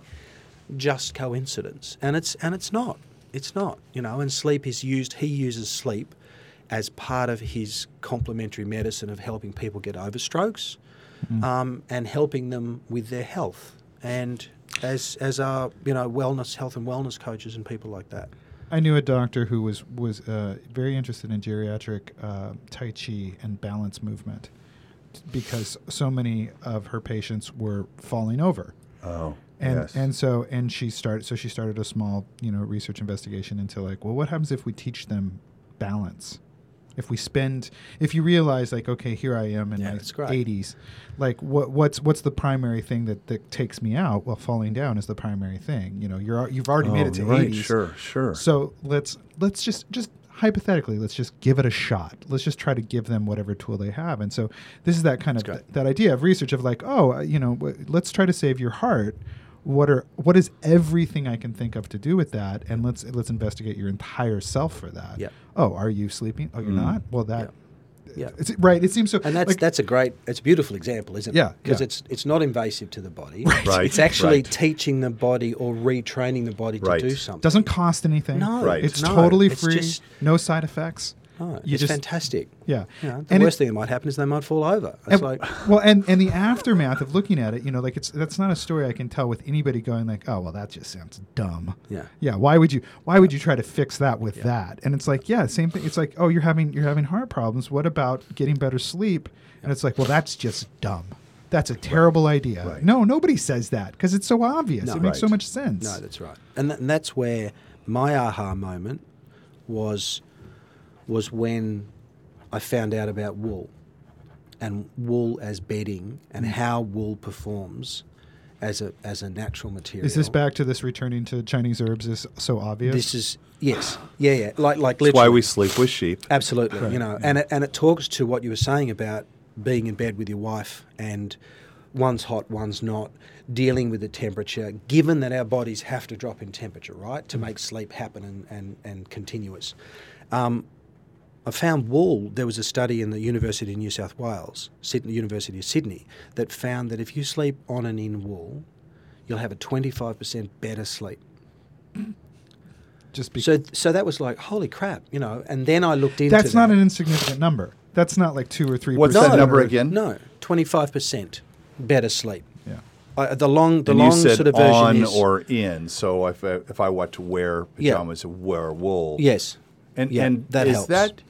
just coincidence. And it's not, you know, and sleep is he uses sleep as part of his complementary medicine of helping people get over strokes, and helping them with their health, and as our, you know, health and wellness coaches and people like that. I knew a doctor who was very interested in geriatric Tai Chi and balance movement, because so many of her patients were falling over. Oh, and yes. And she started a small, you know, research investigation into like, well, what happens if we teach them balance? If you realize, like, okay, here I am in my 80s, like what's the primary thing that takes me out? Well, falling down is the primary thing. You know, you've already made it to 80s. Sure. So let's just hypothetically, let's just give it a shot. Let's just try to give them whatever tool they have. And so this is that kind of that idea of research of like, let's try to save your heart. What is everything I can think of to do with that? And let's investigate your entire self for that. Yeah. Oh, are you sleeping? Oh, you're not? Well, that. Yeah. It's, right. It seems so. And that's it's a beautiful example, isn't it? Yeah. Because it's not invasive to the body. Right. It's actually teaching the body or retraining the body to do something. Doesn't cost anything. No. Right. It's totally free. Just, no side effects. Oh, it's fantastic. Yeah. You know, the worst thing that might happen is they might fall over. And the aftermath of looking at it, you know, like that's not a story I can tell with anybody going like, oh, well, that just sounds dumb. Yeah. Yeah. Why would you try to fix that with that? And it's like, yeah, same thing. It's like, oh, you're having heart problems. What about getting better sleep? And it's like, well, that's just dumb. That's a terrible idea. Right. No, nobody says that because it's so obvious. No, it makes so much sense. No, that's right. And that's where my aha moment was when I found out about wool and wool as bedding and how wool performs as a natural material. Is this back to this returning to Chinese herbs is so obvious? This is yes. Like literally. That's why we sleep with sheep. Absolutely, right. You know, yeah. and it talks to what you were saying about being in bed with your wife and one's hot, one's not, dealing with the temperature, given that our bodies have to drop in temperature, right, to make sleep happen and continuous. I found wool. There was a study in the University of New South Wales, University of Sydney, that found that if you sleep on and in wool, you'll have a 25% better sleep. So that was like, holy crap, you know. And then I looked into that's not an insignificant number. That's not like 2 or 3%. What's that number again? No, 25%. better sleep. Yeah. The long sort of version is on or in. So if I want to wear pajamas, wear wool. Yes. And that helps.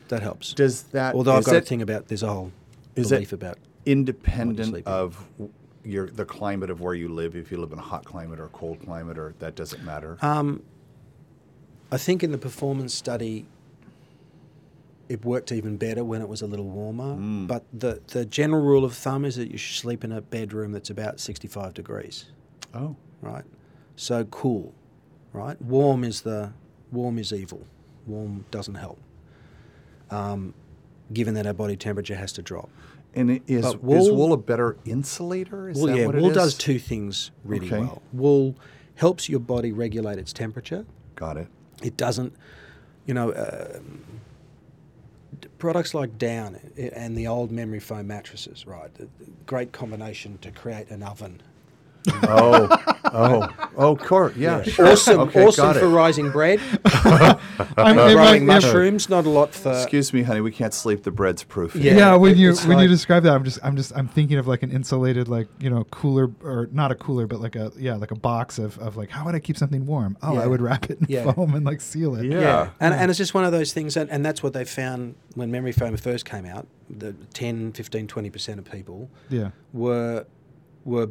That helps. Does that? Although I've got a thing about there's a whole belief about independent of the climate of where you live. If you live in a hot climate or a cold climate, or that doesn't matter. I think in the performance study, it worked even better when it was a little warmer. Mm. But the general rule of thumb is that you should sleep in a bedroom that's about 65 degrees. Oh, right. So cool, right? Warm is evil. Warm doesn't help. Given that our body temperature has to drop. And is wool a better insulator? Wool does two things really well. Wool helps your body regulate its temperature. Got it. It doesn't, products like down and the old memory foam mattresses, right? Great combination to create an oven. Oh, of course, yeah. Awesome for rising bread. Growing mushrooms, not a lot for. Excuse me, honey, we can't sleep. The bread's proof. Yeah, when you describe that, I'm thinking of like an insulated, like cooler, or not a cooler, but like a box of like, how would I keep something warm? Oh, yeah. I would wrap it in foam and like seal it. Yeah. And it's just one of those things, and that's what they found when memory foam first came out. The 10, 15, 20% of people were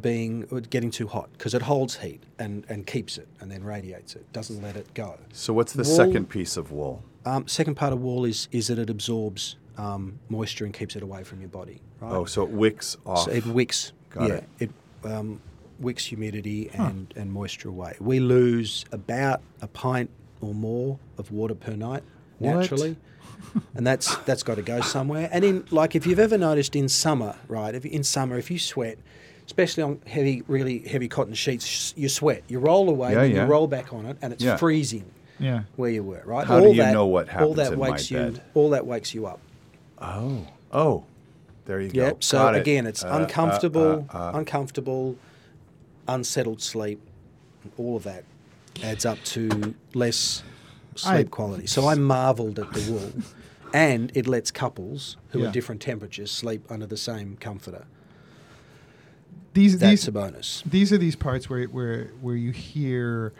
getting too hot because it holds heat and keeps it and then radiates it, doesn't let it go. So what's the second piece of wool? Second part of wool is that it absorbs moisture and keeps it away from your body. Right? Oh, so it wicks off. So it wicks. Got it. It wicks humidity and moisture away. We lose about a pint or more of water per night naturally. And that's got to go somewhere. And if you've ever noticed in summer, right? If you sweat, especially on really heavy cotton sheets, you sweat. You roll away, you roll back on it, and it's freezing where you were, right? How do you know what happens in my bed? All that wakes you up. Oh, there you go. Yep. So again, it's uncomfortable, unsettled sleep. All of that adds up to less sleep quality. So I marveled at the wool, and it lets couples who are different temperatures sleep under the same comforter. That's a bonus. These are these parts where you hear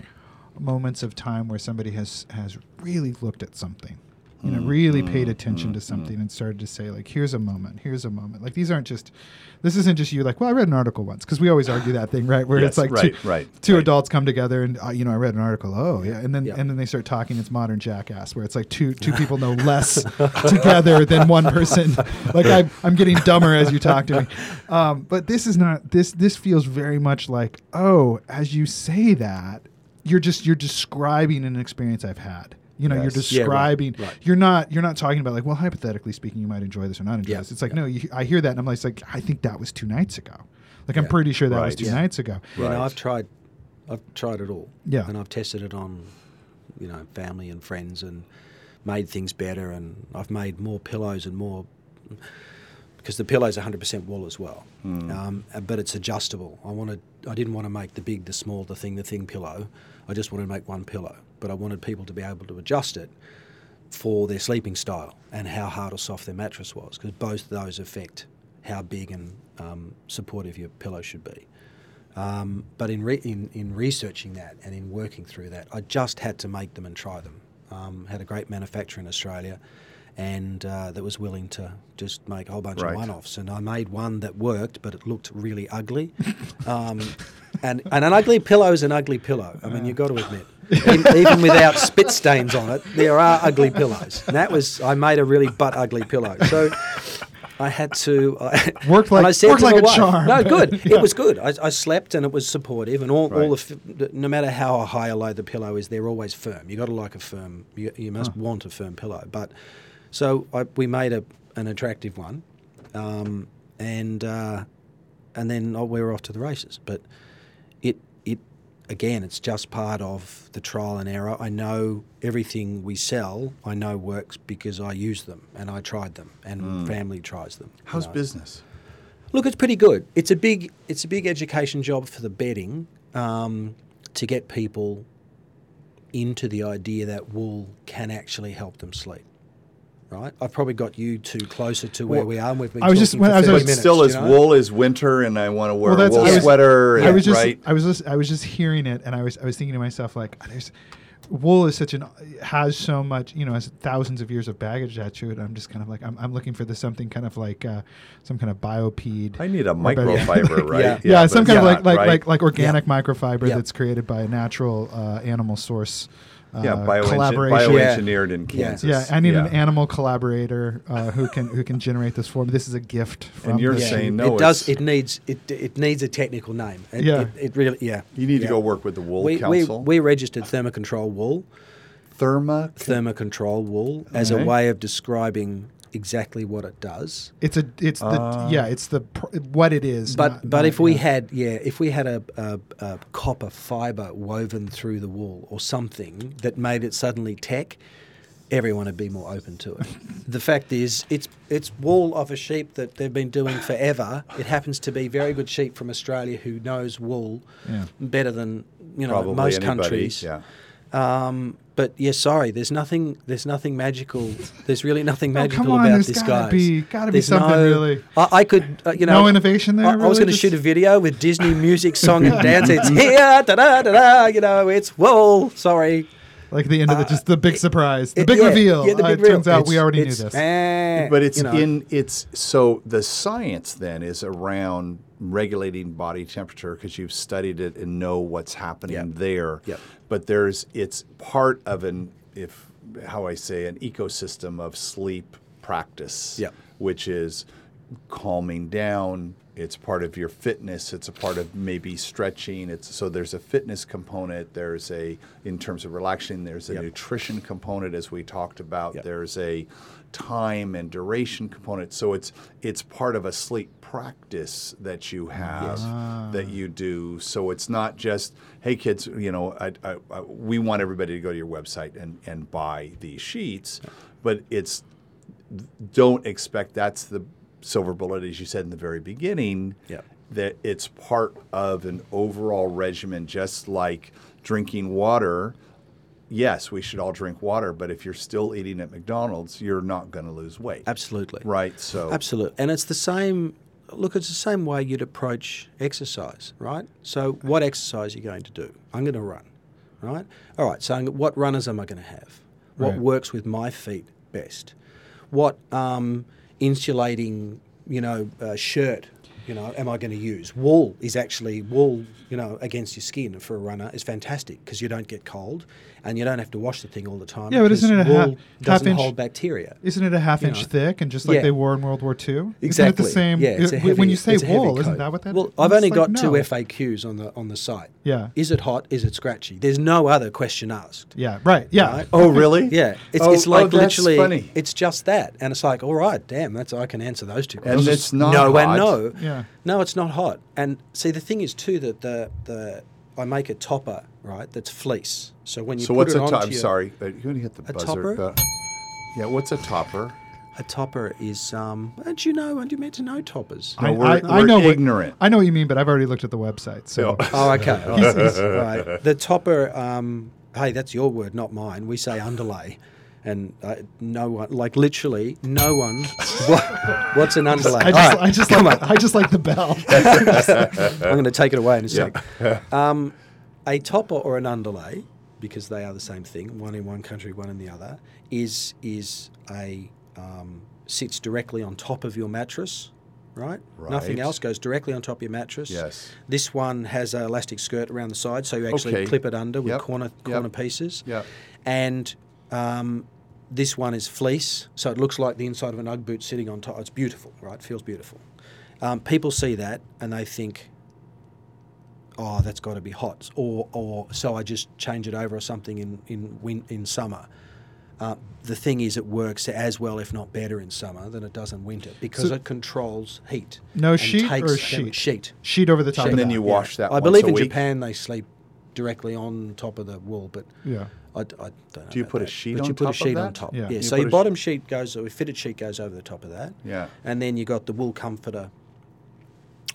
moments of time where somebody has really looked at something, really paid attention to something and started to say, like, here's a moment. Like, this isn't just you, like, well, I read an article once, because we always argue that thing, right? Where it's like two adults come together and, I read an article, and then they start talking, it's Modern Jackass, where it's like two people know less together than one person. Like, I'm getting dumber as you talk to me. But this is not, this feels very much like, as you say that, you're describing an experience I've had. You're describing. Yeah, right. You're not talking about like, well, hypothetically speaking, you might enjoy this or not enjoy this. It's like, no, I hear that, and I'm like, I think that was 2 nights ago. Like, I'm pretty sure that was two nights ago. Right. I've tried it all. Yeah, and I've tested it on, family and friends, and made things better, and I've made more pillows and more. Because the pillow's 100% wool as well, but it's adjustable. I didn't want to make the big, the small, the thing pillow. I just wanted to make one pillow, but I wanted people to be able to adjust it for their sleeping style and how hard or soft their mattress was, because both those affect how big and supportive your pillow should be. But in researching that and in working through that, I just had to make them and try them. Had a great manufacturer in Australia. And that was willing to just make a whole bunch of one-offs. And I made one that worked, but it looked really ugly. And an ugly pillow is an ugly pillow. I mean, you've got to admit, even without spit stains on it, there are ugly pillows. And I made a really butt-ugly pillow. So I had to... Worked like a charm. No, good. It was good. I slept and it was supportive. And no matter how high or low the pillow is, they're always firm. You've got to like a firm... You must want a firm pillow, but... So we made an attractive one, and then we were off to the races. But it again, it's just part of the trial and error. I know everything we sell, I know works because I use them and I tried them and family tries them. How's business? Look, it's pretty good. It's a big education job for the bedding to get people into the idea that wool can actually help them sleep. right? I've probably got you two closer to where we are. And we've been talking for 30 minutes. Still, as wool is winter, and I want to wear a wool sweater. I was just hearing it, and I was thinking to myself, like, wool is has so much, has thousands of years of baggage at you, and I'm just kind of like, I'm looking for something kind of like some kind of biopede. I need a microfiber, like, right? Yeah, some kind of like organic microfiber that's created by a natural animal source. Bioengineered in Kansas. Yeah, I need an animal collaborator who can generate this form. This is a gift from. And you're saying no? It does. It needs a technical name. It really. You need to go work with the wool council. We registered Thermocontrol wool. Thermocontrol wool as a way of describing exactly what it does. What it is. But if we had a copper fiber woven through the wool or something that made it suddenly tech, everyone would be more open to it. The fact is, it's wool off a sheep that they've been doing forever. It happens to be very good sheep from Australia who knows wool better than most countries. Yeah. There's nothing magical. There's really nothing magical about this guy. There's gotta be something really. No innovation there. I was going to shoot a video with Disney music, song, and dance. It's here, da da da da. It's whoa. Sorry. Like the end of the big surprise, the big reveal. Yeah, the big reveal. Turns out we already knew this. So the science then is around regulating body temperature because you've studied it and know what's happening there. Yep. But it's part of an ecosystem of sleep practice, which is calming down. It's part of your fitness. It's a part of maybe stretching. So there's a fitness component. There's in terms of relaxing, there's a nutrition component, as we talked about. Yep. There's a time and duration component. So it's part of a sleep practice that you have that you do. So it's not just, hey, kids, we want everybody to go to your website and buy these sheets. But don't expect that's the silver bullet, as you said in the very beginning, that it's part of an overall regimen, just like drinking water. Yes, we should all drink water, but if you're still eating at McDonald's, you're not going to lose weight. Absolutely. Right, so. Absolutely. And it's the same, way you'd approach exercise, right? So what exercise are you going to do? I'm going to run, right? All right, so what runners am I going to have? What works with my feet best? What insulating, shirt, am I going to use? Wool is actually wool, against your skin for a runner is fantastic because you don't get cold and you don't have to wash the thing all the time. Yeah, but isn't it hold bacteria? Isn't it a half-inch thick and just like they wore in World War II? Exactly. Isn't it the same? Yeah, when you say wool, isn't that what that is? Well, I've only got two FAQs on the site. Yeah. Is it hot? Is it scratchy? There's no other question asked. Yeah, right. Yeah. Right? Oh, really? Yeah. It's literally funny. It's just that. And it's like, all right, damn, I can answer those two questions. And it's not no hot. And no. Yeah. No, it's not hot. And see, the thing is too that I make a topper, right? That's fleece. So when you put it on, I'm sorry, you're going to hit the buzzer. Topper? What's a topper? A topper is aren't you meant to know toppers? We're ignorant. I know what you mean, but I've already looked at the website. So. Oh, okay. Right. The topper. Hey, that's your word, not mine. We say underlay. And no one. What's an underlay? I just like the bell. I'm going to take it away in a sec. A topper or an underlay, because they are the same thing, one in one country, one in the other, sits directly on top of your mattress. Right. Nothing else goes directly on top of your mattress. Yes. This one has an elastic skirt around the side, so you actually clip it under with corner pieces. Yeah. And this one is fleece, so it looks like the inside of an UGG boot sitting on top. It's beautiful, right? Feels beautiful. People see that and they think, oh, that's got to be hot, or so I just change it over or something in summer. The thing is, it works as well, if not better, in summer than it does in winter because it controls heat. No, sheet or sheet? Sheet over the top. And then you wash that once a week. I believe in Japan they sleep directly on top of the wool, but... Yeah. I don't know. Do you put a sheet on top? You put a sheet on top. Yeah. So your bottom sheet goes, or a fitted sheet goes over the top of that. Yeah. And then you got the wool comforter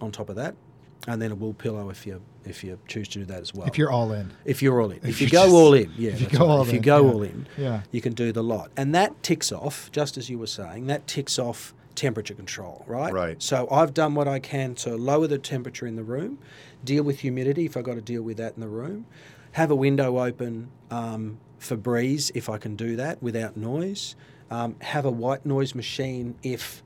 on top of that. And then a wool pillow if you choose to do that as well. If you're all in. If you're all in. If you go all in, yeah. If you go all in, you can do the lot. And that ticks off, just as you were saying, that ticks off temperature control, right? Right. So I've done what I can to lower the temperature in the room, deal with humidity if I've got to deal with that in the room, have a window open for breeze if I can do that without noise, have a white noise machine if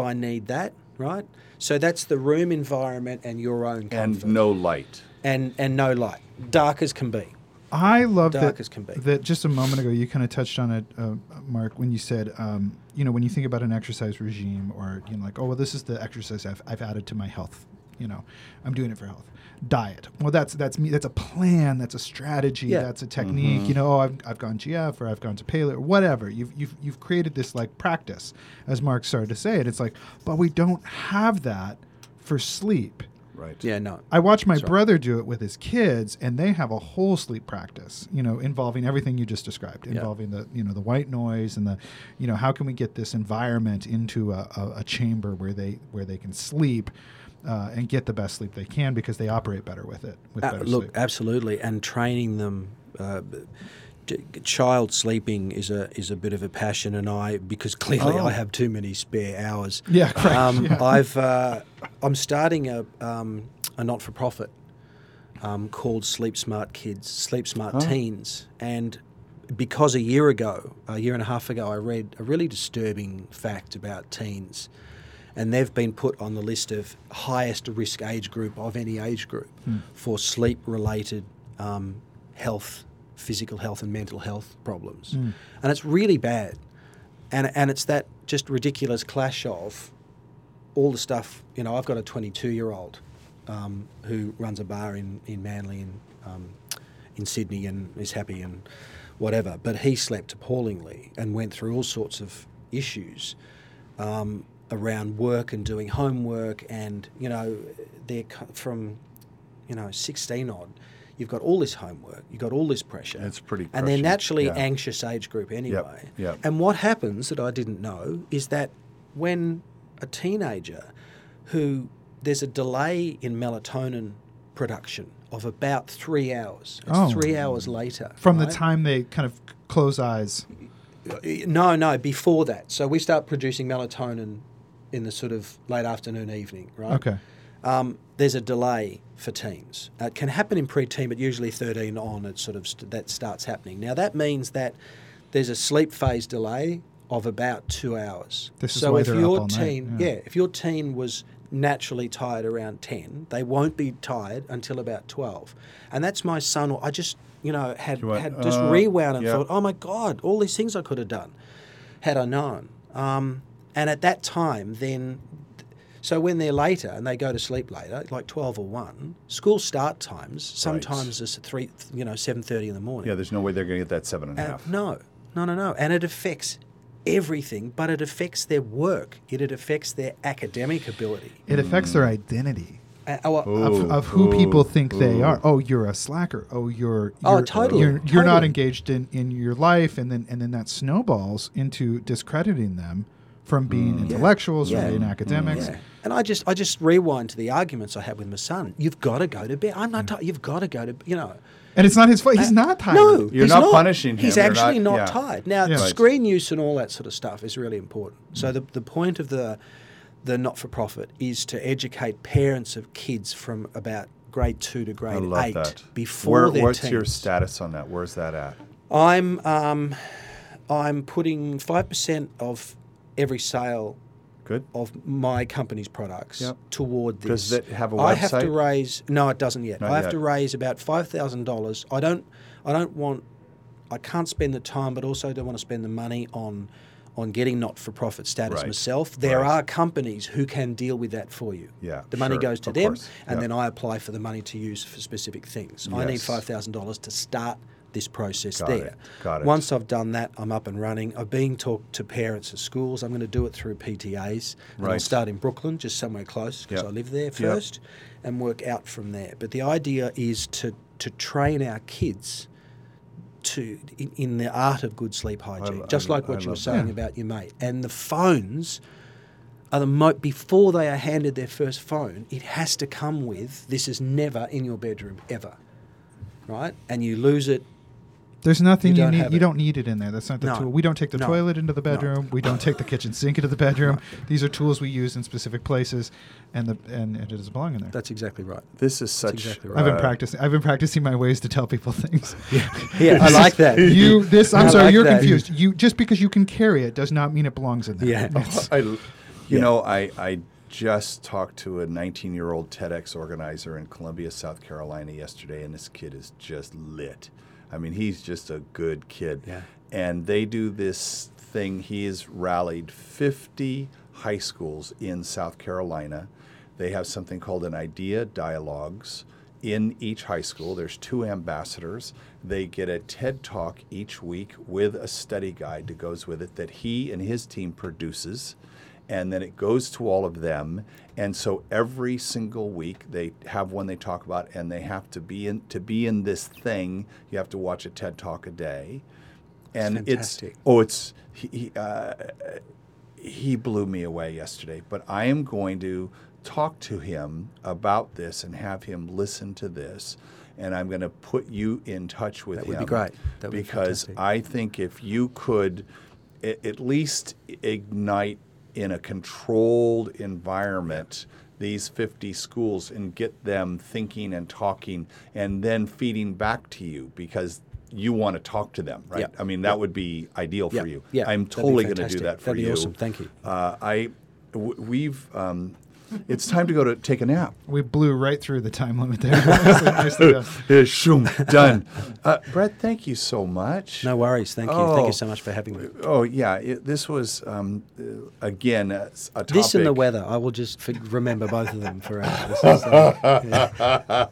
I need that. Right, so that's the room environment and your own comfort. And no light. And no light, dark as can be. I love dark that, as can be. That just a moment ago you kind of touched on it, Mark, when you said, when you think about an exercise regime or like, oh well, this is the exercise I've added to my health. I'm doing it for health. Diet. Well, that's me. That's a plan. That's a strategy. Yeah. That's a technique. Mm-hmm. I've gone GF or I've gone to paleo or whatever. You've created this like practice, as Mark started to say it. It's like, but we don't have that for sleep. Right. Yeah. No. I watch my brother do it with his kids, and they have a whole sleep practice. Involving everything you just described, involving the white noise and the, how can we get this environment into a chamber where they can sleep. And get the best sleep they can because they operate better with it. Sleep. Absolutely, and training them. Child sleeping is a bit of a passion, and because clearly I have too many spare hours. Yeah, correct. I'm starting a not-for-profit called Sleep Smart Kids, Sleep Smart Teens, and because a year and a half ago, I read a really disturbing fact about teens. And they've been put on the list of highest risk age group of any age group for sleep-related health, physical health and mental health problems. Mm. And it's really bad. And it's that just ridiculous clash of all the stuff. I've got a 22-year-old who runs a bar in Manly in Sydney and is happy and whatever. But he slept appallingly and went through all sorts of issues. Around work and doing homework and, they're from, 16 odd, you've got all this homework, you've got all this pressure. That's pretty pressure. And they're naturally anxious age group anyway. Yep. And what happens that I didn't know is that when a teenager who there's a delay in melatonin production of about 3 hours, it's 3 hours later. From the time they kind of close eyes. No, before that. So we start producing melatonin in the sort of late afternoon, evening, right? Okay. There's a delay for teens. It can happen in pre-teen, but usually 13 on, it sort of that starts happening. Now that means that there's a sleep phase delay of about 2 hours. This is why they're up all night. So if your teen was naturally tired around 10, they won't be tired until about 12. And that's my son. I just had rewound and thought, oh my God, all these things I could have done had I known. And at that time then, so when they're later and they go to sleep later, like 12 or 1, school start times sometimes is 7:30 in the morning. Yeah, there's no way they're going to get that 7.5. No. And it affects everything, but it affects their work. It affects their academic ability. It affects their identity. Of who people think they are. Oh, you're a slacker. Oh, you're not engaged in your life, and then that snowballs into discrediting them from being intellectuals or being academics. Yeah. And I just rewind to the arguments I had with my son. You've got to go to bed. I'm not tired. You've got to go to . And it's not his fault. He's not tired. No, you're not punishing him. He's actually not tired. Now, screen use and all that sort of stuff is really important. So the point of the not-for-profit is to educate parents of kids from about grade 2 to grade 8 that. Before their what's teens. Your status on that? Where's that at? I'm putting 5% of every sale of my company's products toward this. Does it have a website? I have to raise... No, it doesn't yet. I have to raise about $5,000. I can't spend the time, but also don't want to spend the money on getting not-for-profit status myself. There are companies who can deal with that for you. Yeah, the money goes to them, and then I apply for the money to use for specific things. Yes. I need $5,000 to start this process Got it. Once I've done that, I'm up and running. I've been talked to parents at schools. I'm going to do it through PTAs. And I'll start in Brooklyn, just somewhere close, because I live there first, and work out from there. But the idea is to train our kids in the art of good sleep hygiene, just like what you were saying about your mate. And the phones before they are handed their first phone, it has to come with, this is never in your bedroom, ever. Right? And you lose it. There's nothing you need. You don't need it in there. That's not the tool. We don't take the toilet into the bedroom. We don't take the kitchen sink into the bedroom. These are tools we use in specific places, and it doesn't belong in there. That's exactly right. This is such. Exactly right. I've been practicing my ways to tell people things. Yeah, I like that. I'm sorry, you're confused. You just because you can carry it does not mean it belongs in there. Yeah. I just talked to a 19-year-old TEDx organizer in Columbia, South Carolina yesterday, and this kid is just lit. I mean, he's just a good kid. Yeah. And they do this thing. He has rallied 50 high schools in South Carolina. They have something called an Idea Dialogues in each high school. There's 2 ambassadors. They get a TED Talk each week with a study guide that goes with it that he and his team produces. And then it goes to all of them. And so every single week they have one they talk about, and they have to be in this thing. You have to watch a TED Talk a day. And he blew me away yesterday. But I am going to talk to him about this and have him listen to this. And I'm going to put you in touch with him. That would be great. That would be fantastic. Because I think if you could at least ignite in a controlled environment, these 50 schools, and get them thinking and talking and then feeding back to you because you want to talk to them, right? Yep. I mean, that would be ideal for you. Yep. I'm totally going to do that for you. That'd be awesome. Thank you. It's time to go to take a nap. We blew right through the time limit there. Nicely done. Shoom, done. Brett, thank you so much. No worries. Thank you. Thank you so much for having me. Oh, yeah. This was, again, a topic. This and the weather. I will just remember both of them forever. You're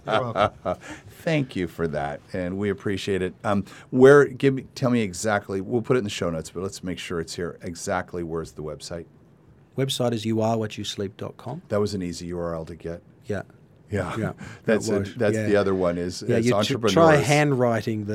welcome. Thank you for that, and we appreciate it. Tell me exactly. We'll put it in the show notes, but let's make sure it's here. Exactly where's the website? Website is youarewhatyouSleep.com. That was an easy URL to get. Yeah. That's the other one is entrepreneurs. Try handwriting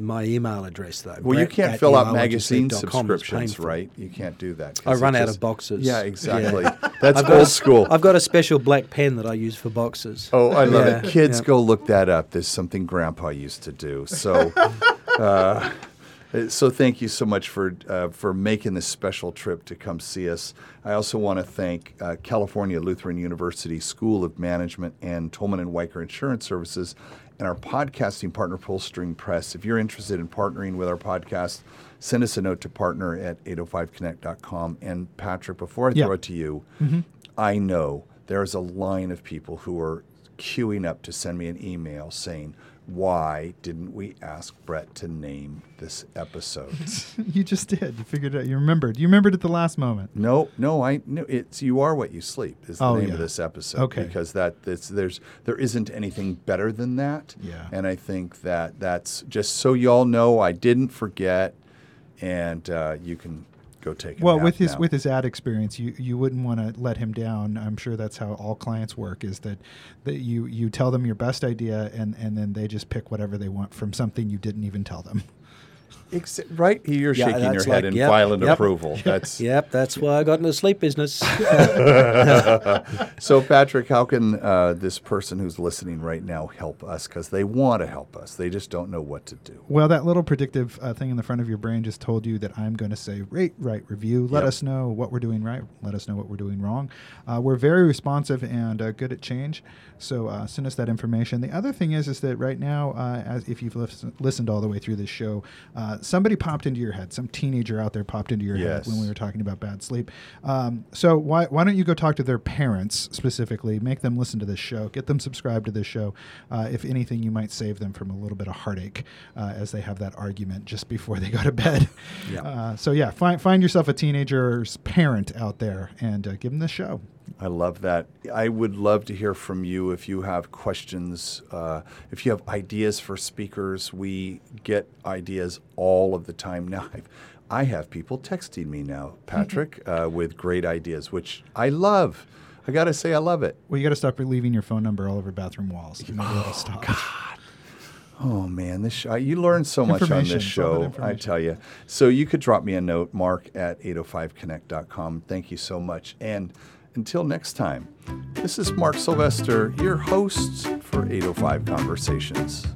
my email address though. Well, you can't fill out magazine subscriptions, right? You can't do that. I run out of boxes. Yeah, exactly. Yeah. That's old school. I've got a special black pen that I use for boxes. Oh, I love it. Kids, go look that up. There's something Grandpa used to do. So. So thank you so much for making this special trip to come see us. I also want to thank California Lutheran University School of Management and Tolman and Weicker Insurance Services and our podcasting partner, Pulstring Press. If you're interested in partnering with our podcast, send us a note to partner at 805connect.com. And Patrick, before I throw it to you, I know there's a line of people who are queuing up to send me an email saying, why didn't we ask Brett to name this episode? You just did. You figured it out. You remembered. You remembered at the last moment. No, it's You Are What You Sleep is the name of this episode. Okay. Because there isn't anything better than that. Yeah. And I think that's just so y'all know I didn't forget, and you can go take it. Well, with his ad experience, you wouldn't want to let him down. I'm sure that's how all clients work, is that you tell them your best idea and then they just pick whatever they want from something you didn't even tell them. Right? You're shaking your head in violent approval. That's why I got into the sleep business. So, Patrick, how can this person who's listening right now help us? Because they want to help us. They just don't know what to do. Well, that little predictive thing in the front of your brain just told you that I'm going to say rate, write, review. Let us know what we're doing right. Let us know what we're doing wrong. We're very responsive and good at change. So send us that information. The other thing is that right now, if you've listened all the way through this show, somebody popped into your head. Some teenager out there popped into your head when we were talking about bad sleep. So why don't you go talk to their parents specifically, make them listen to this show, get them subscribed to this show. If anything, you might save them from a little bit of heartache as they have that argument just before they go to bed. Yeah. Find yourself a teenager's parent out there and give them this show. I love that. I would love to hear from you if you have questions, if you have ideas for speakers. We get ideas all of the time. Now, I have people texting me now, Patrick, with great ideas, which I love. I got to say I love it. Well, you got to stop leaving your phone number all over bathroom walls. You know, that'll stop. God. Oh, man, you learn so much on this show, I tell you. So you could drop me a note, Mark, at 805connect.com. Thank you so much. And until next time, this is Mark Sylvester, your host for 805 Conversations.